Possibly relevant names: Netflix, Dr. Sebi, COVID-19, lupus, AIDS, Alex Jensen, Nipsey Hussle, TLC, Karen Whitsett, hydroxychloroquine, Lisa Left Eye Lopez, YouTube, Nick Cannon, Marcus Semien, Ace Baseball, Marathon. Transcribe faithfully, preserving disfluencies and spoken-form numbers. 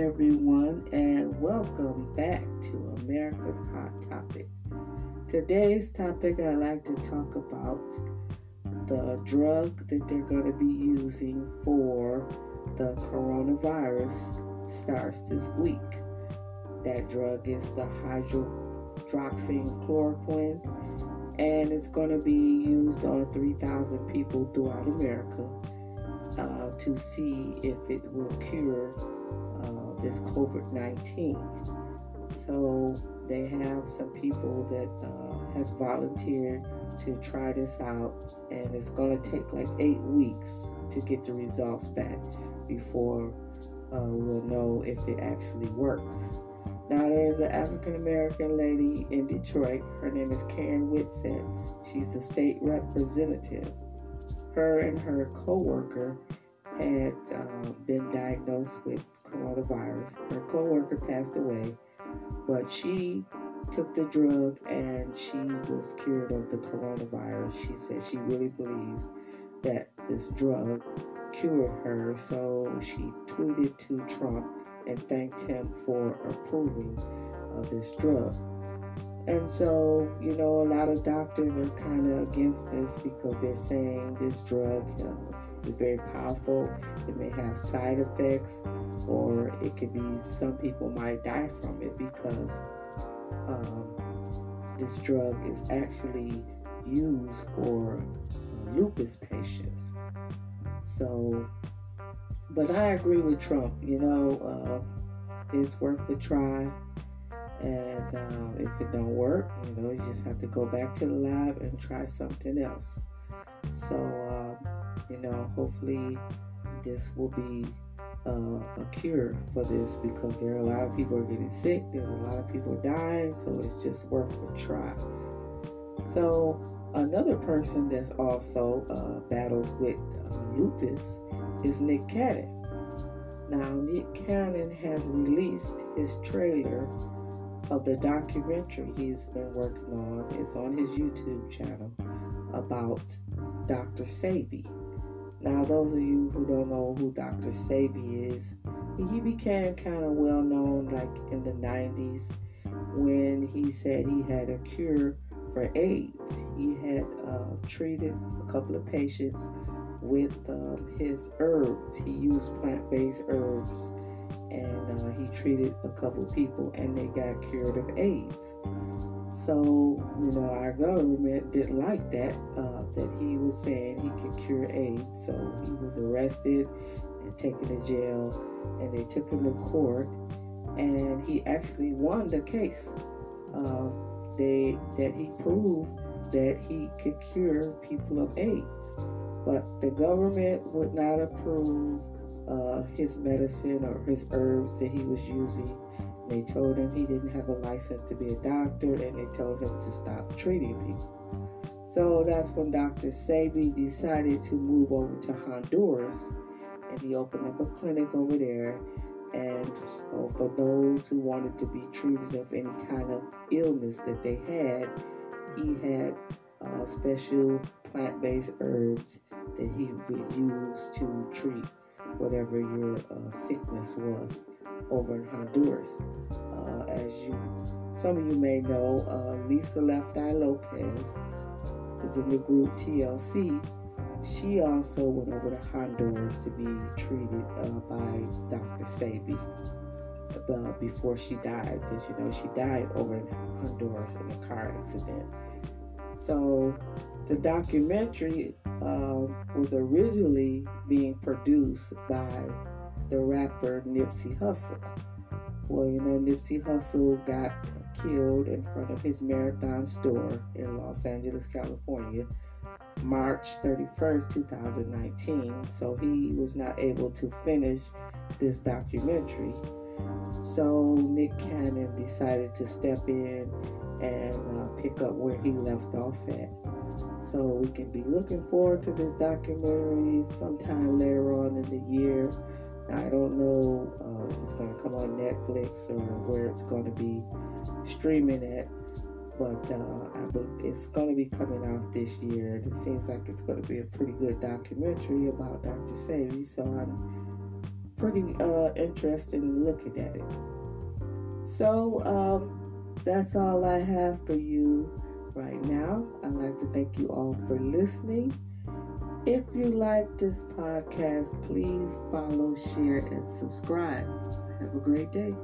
everyone, and welcome back to America's Hot Topic. Today's topic, I'd like to talk about the drug that they're going to be using for the coronavirus starts this week. That drug is the hydroxychloroquine, and it's going to be used on three thousand people throughout America uh, to see if it will cure uh, this COVID nineteen. So they have some people that uh, has volunteered to try this out, and it's going to take like eight weeks to get the results back before uh, we'll know if it actually works. Now, there's an African-American lady in Detroit. Her name is Karen Whitsett. She's a state representative. Her and her co-worker had uh, been diagnosed with coronavirus. Her co-worker passed away, but she took the drug and she was cured of the coronavirus. She said she really believes that this drug cured her, so she tweeted to Trump and thanked him for approving of this drug. And so, you know, a lot of doctors are kind of against this because they're saying this drug uh, is very powerful. It may have side effects, or it could be some people might die from it because um, this drug is actually used for uh, lupus patients. So, but I agree with Trump. You know, uh, it's worth a try, and uh, if it don't work, you know, you just have to go back to the lab and try something else. So, uh, you know, hopefully this will be uh, a cure for this, because there are a lot of people are getting sick. There's a lot of people dying, so it's just worth a try. So another person that's also uh, battles with uh, lupus is Nick Cannon. Now, Nick Cannon has released his trailer of the documentary he's been working on. It's on his YouTube channel about Doctor Sebi. Now, those of you who don't know who Doctor Sebi is, he became kind of well known like in the nineties when he said he had a cure for AIDS. He had uh, treated a couple of patients with um, his herbs. He used plant-based herbs, and uh, he treated a couple people, and they got cured of AIDS. So, you know, our government didn't like that, uh, that he was saying he could cure AIDS. So he was arrested and taken to jail, and they took him to court, and he actually won the case. Uh, they that he proved that he could cure people of AIDS. But the government would not approve uh, his medicine or his herbs that he was using. They told him he didn't have a license to be a doctor, and they told him to stop treating people. So that's when Doctor Sebi decided to move over to Honduras, and he opened up a clinic over there. And so for those who wanted to be treated of any kind of illness that they had, he had uh, special plant-based herbs that he would use to treat whatever your uh, sickness was over in Honduras. Uh, as you, some of you may know, uh, Lisa Left Eye Lopez is in the group T L C. She also went over to Honduras to be treated uh, by Doctor Sebi uh, before she died, because you know she died over in Honduras in a car accident. So the documentary uh, was originally being produced by the rapper Nipsey Hussle. Well, you know, Nipsey Hussle got killed in front of his Marathon store in Los Angeles, California, March thirty-first, twenty nineteen. So he was not able to finish this documentary. So Nick Cannon decided to step in and uh, pick up where he left off at. So we can be looking forward to this documentary sometime later on in the year. I don't know uh, if it's going to come on Netflix or where it's going to be streaming at, but uh, I be- it's going to be coming out this year. It seems like it's going to be a pretty good documentary about Doctor Sebi, so I'm pretty uh, interesting looking at it. So um, that's all I have for you right now. I'd like to thank you all for listening. If you like this podcast, please follow, share, and subscribe. Have a great day.